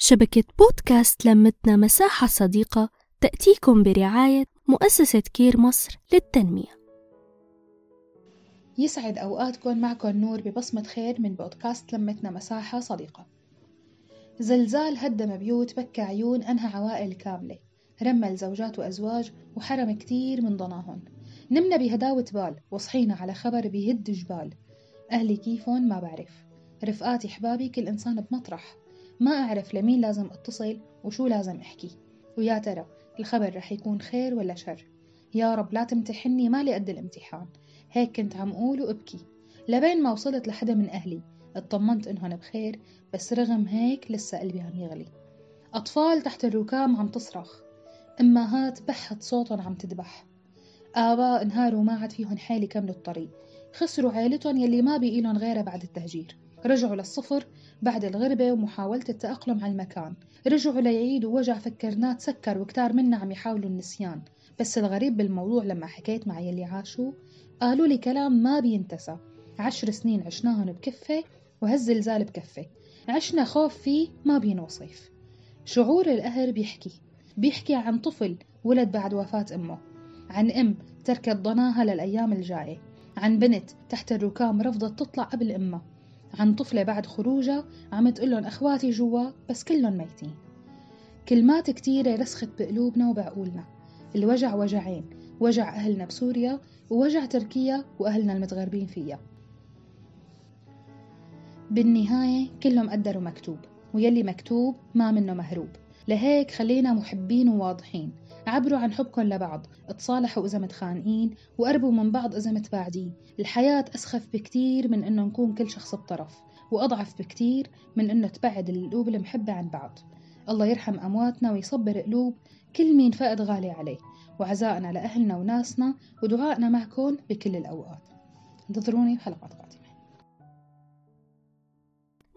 شبكة بودكاست لمتنا مساحة صديقة تأتيكم برعاية مؤسسة كير مصر للتنمية. يسعد أوقاتكم، معكم نور ببصمة خير من بودكاست لمتنا مساحة صديقة. زلزال هدم بيوت، بكى عيون، أنهى عوائل كاملة، رمل زوجات وأزواج وحرم كتير من ضناهن. نمنا بهداوة بال وصحينا على خبر بيهد جبال. أهلي كيفون ما بعرف، رفقاتي حبابي كل إنسان بمطرح، ما أعرف لمين لازم أتصل وشو لازم أحكي، ويا ترى الخبر رح يكون خير ولا شر. يا رب لا تمتحني، ما لي قد الامتحان، هيك كنت عم أقول وأبكي، لبين ما وصلت لحدا من أهلي اطمنت إنهن بخير، بس رغم هيك لسه قلبي عم يغلي. أطفال تحت الركام عم تصرخ، أمهات بحت صوتهم عم تدبح، آباء انهاروا ما عاد فيهن حيل يكملوا الطريق، خسروا عائلتهم يلي ما بقيلن غيرها بعد التهجير، رجعوا للصفر بعد الغربة ومحاولة التأقلم على المكان، رجعوا ليعيدوا وجع فكرناه تسكر وكتار منا عم يحاولوا النسيان. بس الغريب بالموضوع لما حكيت مع يلي عاشوا قالوا لي كلام ما بينتسى، 10 سنين عشناهن بكفة وهالزلزال بكفة، عشنا خوف فيه ما بينوصف. شعور القهر بيحكي عن طفل ولد بعد وفاة أمه، عن أم تركت ضناها للأيام الجاية، عن بنت تحت الركام رفضت تطلع قبل أمها، عن طفلة بعد خروجها عم تقلن أخواتي جوا بس كلن ميتين. كلمات كتيرة رسخت بقلوبنا وبعقولنا، الوجع وجعين، وجع أهلنا بسوريا ووجع تركيا وأهلنا المتغربين فيها. بالنهاية كلهم قدروا مكتوب، ويلي مكتوب ما منه مهروب، لهيك خلينا محبين وواضحين، عبروا عن حبكم لبعض، اتصالحوا إذا متخانقين وقربوا من بعض إذا متباعدين. الحياة أسخف بكتير من إنه نكون كل شخص بطرف، وأضعف بكتير من إنه تبعد القلوب المحبة عن بعض. الله يرحم أمواتنا ويصبر قلوب كل مين فقد غالي عليه، وعزائنا لأهلنا وناسنا ودعائنا معكم بكل الأوقات. انتظروني بحلقات قادمة.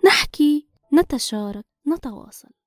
نحكي، نتشارك، نتواصل.